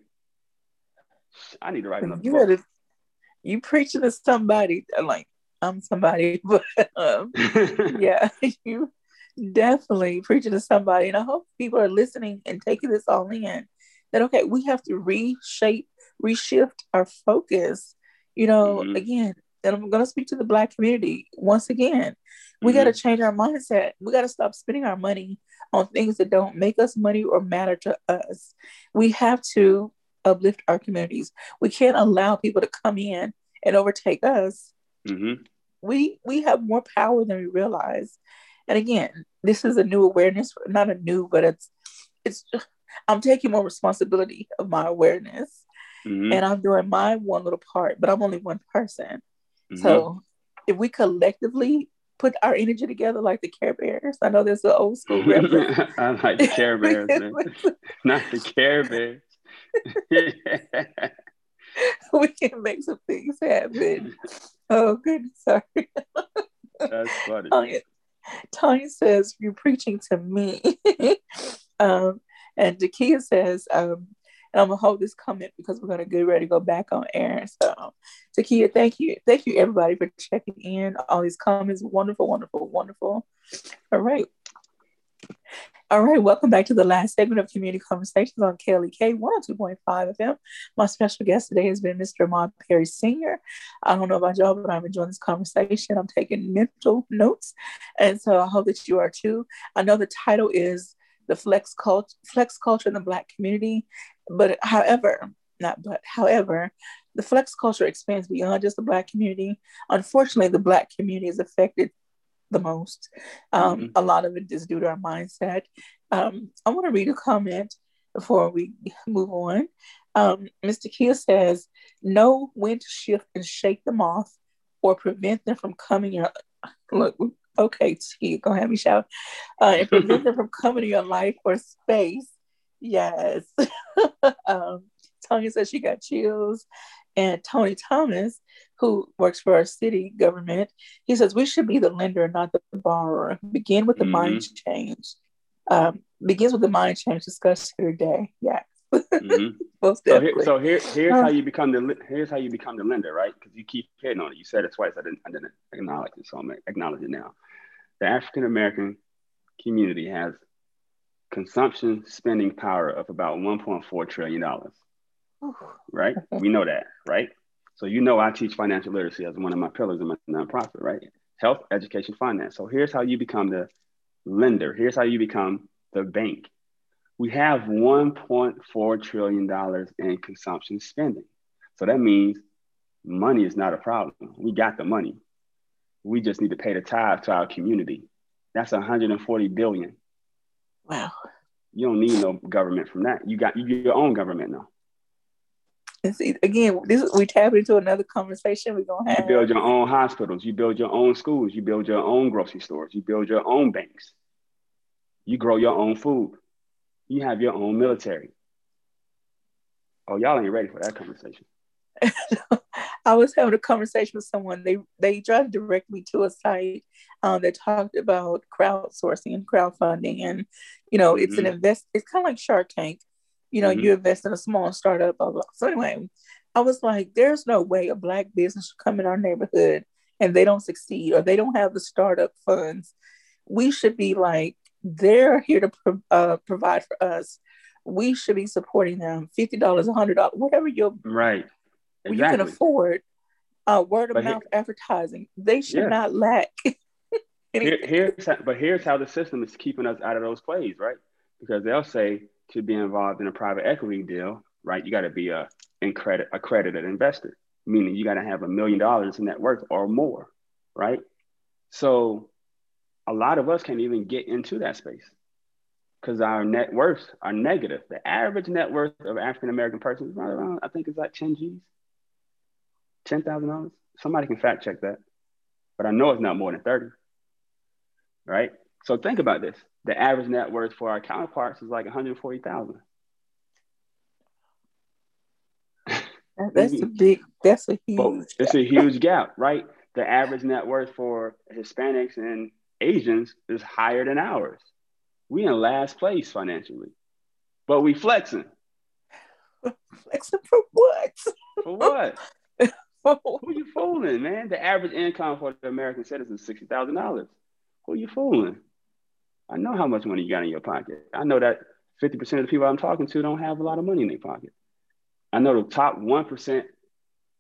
I need to write another book. You preaching to somebody like. I'm somebody, but yeah, you definitely preaching to somebody. And I hope people are listening and taking this all in that, okay, we have to reshift our focus. You know, mm-hmm. Again, and I'm going to speak to the Black community once again. We got to change our mindset. We got to stop spending our money on things that don't make us money or matter to us. We have to uplift our communities. We can't allow people to come in and overtake us. Mm-hmm. We have more power than we realize. And again, this is a new awareness, not a new, but it's I'm taking more responsibility of my awareness, and I'm doing my one little part, but I'm only one person. So if we collectively put our energy together like the Care Bears, I know there's an old school reference. I like the Care Bears, not the Care Bears. Yeah. We can make some things happen. Oh, goodness. Sorry. That's funny. Tanya says, you're preaching to me. And Dakia says, and I'm going to hold this comment because we're going to get ready to go back on air. So, Dakia, thank you. Thank you, everybody, for checking in. All these comments. Wonderful, wonderful, wonderful. All right, welcome back to the last segment of Community Conversations on KLEK 102.5 FM. My special guest today has been Mr. Ahmad Perry Sr. I don't know about y'all, but I'm enjoying this conversation. I'm taking mental notes, and so I hope that you are too. I know the title is the flex culture in the Black community. However, the flex culture expands beyond just the Black community. Unfortunately, the Black community is affected the most. A lot of it is due to our mindset. I want to read a comment before we move on. Mr. Kia says, know when to shift and shake them off or prevent them from coming your look. Okay, Kia, go have me shout. And prevent them from coming to your life or space. Yes. Tonya says she got chills. And Tony Thomas, who works for our city government, he says, we should be the lender, not the borrower. Begin with the mind change. Begins with the mind change discussed here today. Yeah. Most definitely. So here's how you become the lender, right? Because you keep hitting on it. You said it twice. I didn't acknowledge it, so I'm acknowledging it now. The African American community has consumption spending power of about $1.4 trillion. Right? We know that, right? So I teach financial literacy as one of my pillars in my nonprofit, right? Health, education, finance. So here's how you become the lender. Here's how you become the bank. We have $1.4 trillion in consumption spending. So that means money is not a problem. We got the money. We just need to pay the tithe to our community. That's $140 billion. Wow. You don't need no government from that. You get your own government now. And see, again, we tap into another conversation we're going to have. You build your own hospitals. You build your own schools. You build your own grocery stores. You build your own banks. You grow your own food. You have your own military. Oh, y'all ain't ready for that conversation. I was having a conversation with someone. They tried to direct me to a site that talked about crowdsourcing and crowdfunding. And, it's an invest. It's kind of like Shark Tank. You invest in a small startup, blah, blah. So anyway, I was like, there's no way a Black business should come in our neighborhood and they don't succeed or they don't have the startup funds. We should be like, they're here to provide for us. We should be supporting them, $50, $100, whatever you're right. Exactly. You can afford. Word of mouth advertising. They should not lack. Here's how the system is keeping us out of those plays, right? Because they'll say, to be involved in a private equity deal, right? You got to be an accredited investor, meaning you got to have $1 million in net worth or more, right? So a lot of us can't even get into that space because our net worths are negative. The average net worth of African-American person is right around, I think it's like 10 G's, $10,000. Somebody can fact check that, but I know it's not more than 30, right? So think about this. The average net worth for our counterparts is like $140,000. That's a huge gap. It's a huge gap, right? The average net worth for Hispanics and Asians is higher than ours. We in last place financially, but we flexing. Flexing for what? For what? Who you fooling, man? The average income for the American citizen is $60,000. Who you fooling? I know how much money you got in your pocket. I know that 50% of the people I'm talking to don't have a lot of money in their pocket. I know the top 1%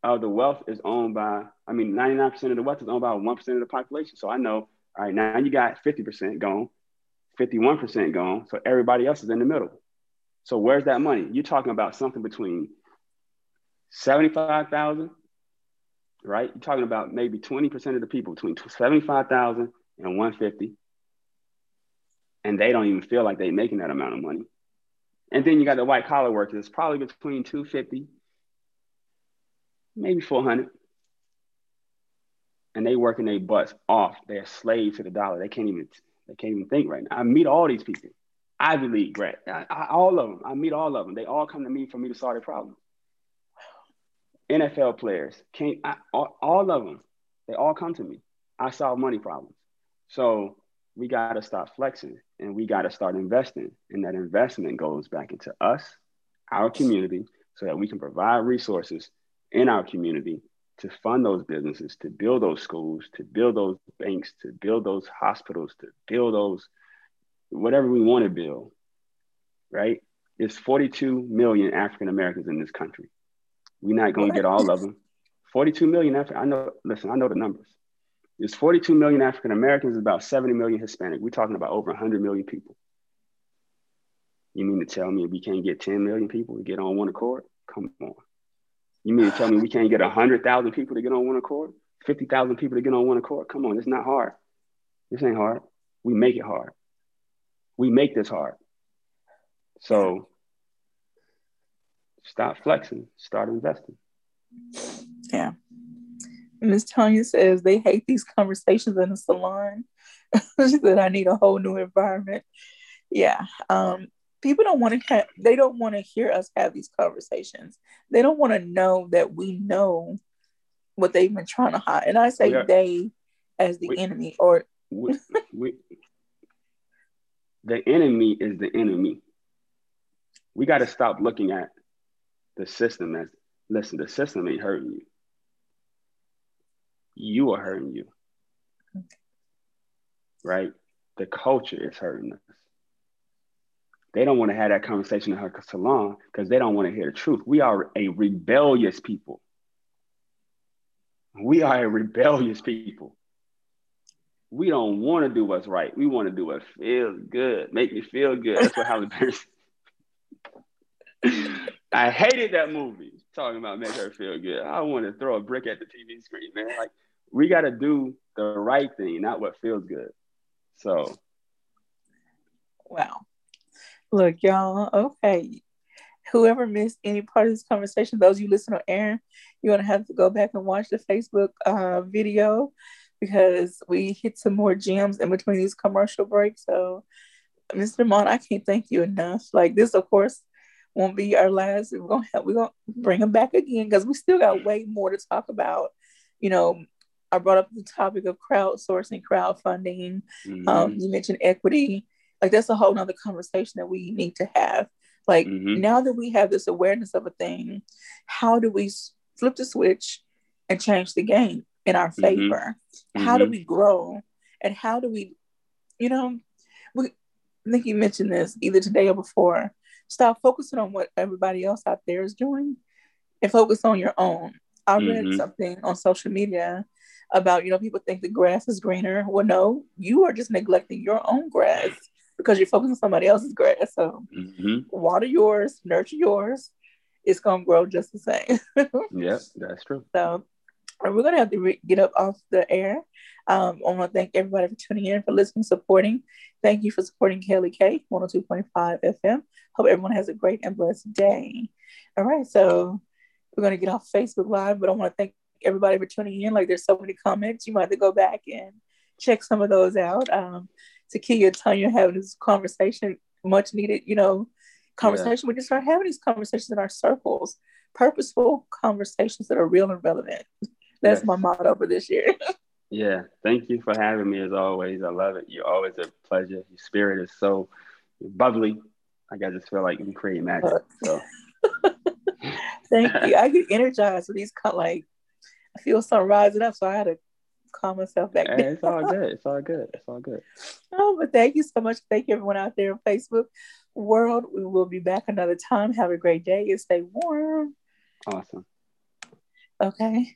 of the wealth is owned by, 99% of the wealth is owned by 1% of the population. So I know, all right, now you got 50% gone, 51% gone. So everybody else is in the middle. So where's that money? You're talking about something between $75,000, right? You're talking about maybe 20% of the people between $75,000 and $150,000. And they don't even feel like they're making that amount of money. And then you got the white collar workers. It's probably between 250, maybe 400. And they working their butts off. They're slaves to the dollar. They can't even think right now. I meet all these people. Ivy League grad, all of them. I meet all of them. They all come to me for me to solve their problems. NFL players, all of them. They all come to me. I solve money problems. So we got to stop flexing and we got to start investing. And that investment goes back into us, our community, so that we can provide resources in our community to fund those businesses, to build those schools, to build those banks, to build those hospitals, to build those, whatever we want to build, right? It's 42 million African Americans in this country. We're not going to get all of them. 42 million African, I know the numbers. There's 42 million African Americans, about 70 million Hispanic. We're talking about over 100 million people. You mean to tell me we can't get 10 million people to get on one accord? Come on. You mean to tell me we can't get 100,000 people to get on one accord? 50,000 people to get on one accord? Come on, it's not hard. This ain't hard. We make it hard. We make this hard. So stop flexing, start investing. Yeah. Ms. Tanya says they hate these conversations in the salon. She said, I need a whole new environment. Yeah. People don't want to they don't want to hear us have these conversations. They don't want to know that we know what they've been trying to hide. And I say they as the enemy, or the enemy is the enemy. We got to stop looking at the system as, listen, the system ain't hurting you. You are hurting you, right? The culture is hurting us. They don't want to have that conversation in her salon because they don't want to hear the truth. We are a rebellious people. We are a rebellious people. We don't want to do what's right. We want to do what feels good. Make me feel good. That's what Halle Berry said. I hated that movie, talking about make her feel good. I want to throw a brick at the TV screen, man. Like, we got to do the right thing, not what feels good. So. Wow. Look, y'all, okay. Whoever missed any part of this conversation, those you listen on air, you're going to have to go back and watch the Facebook video, because we hit some more gems in between these commercial breaks. So, Mr. Mott, I can't thank you enough. Like, this, of course, won't be our last. We're gonna bring him back again, because we still got way more to talk about. You know, I brought up the topic of crowdsourcing, crowdfunding. Mm-hmm. You mentioned equity. Like, that's a whole nother conversation that we need to have. Like, now that we have this awareness of a thing, how do we flip the switch and change the game in our favor? How do we grow? And how do we, you know, I think you mentioned this either today or before. Stop focusing on what everybody else out there is doing and focus on your own. I read something on social media about, you know, people think the grass is greener. Well, no, you are just neglecting your own grass because you're focusing on somebody else's grass. So water yours, nurture yours. It's going to grow just the same. Yeah, that's true. So we're going to have to get up off the air. I want to thank everybody for tuning in, for listening, supporting. Thank you for supporting KLEK 102.5 FM. Hope everyone has a great and blessed day. All right, so we're going to get off Facebook Live, but I want to thank everybody for tuning in. Like, there's so many comments. You might have to go back and check some of those out. Takia and Tanya having this conversation, much needed, you know, conversation. Yeah. We just start having these conversations in our circles, purposeful conversations that are real and relevant. That's my motto for this year. Yeah, thank you for having me as always. I love it. You're always a pleasure. Your spirit is so bubbly. Like, I just feel like you create magic. So. Thank you. I get energized with these, like, I feel something rising up, so I had to calm myself back down. It's all good. It's all good. It's all good. Oh, but thank you so much. Thank you, everyone out there on Facebook world. We will be back another time. Have a great day and stay warm. Awesome. Okay.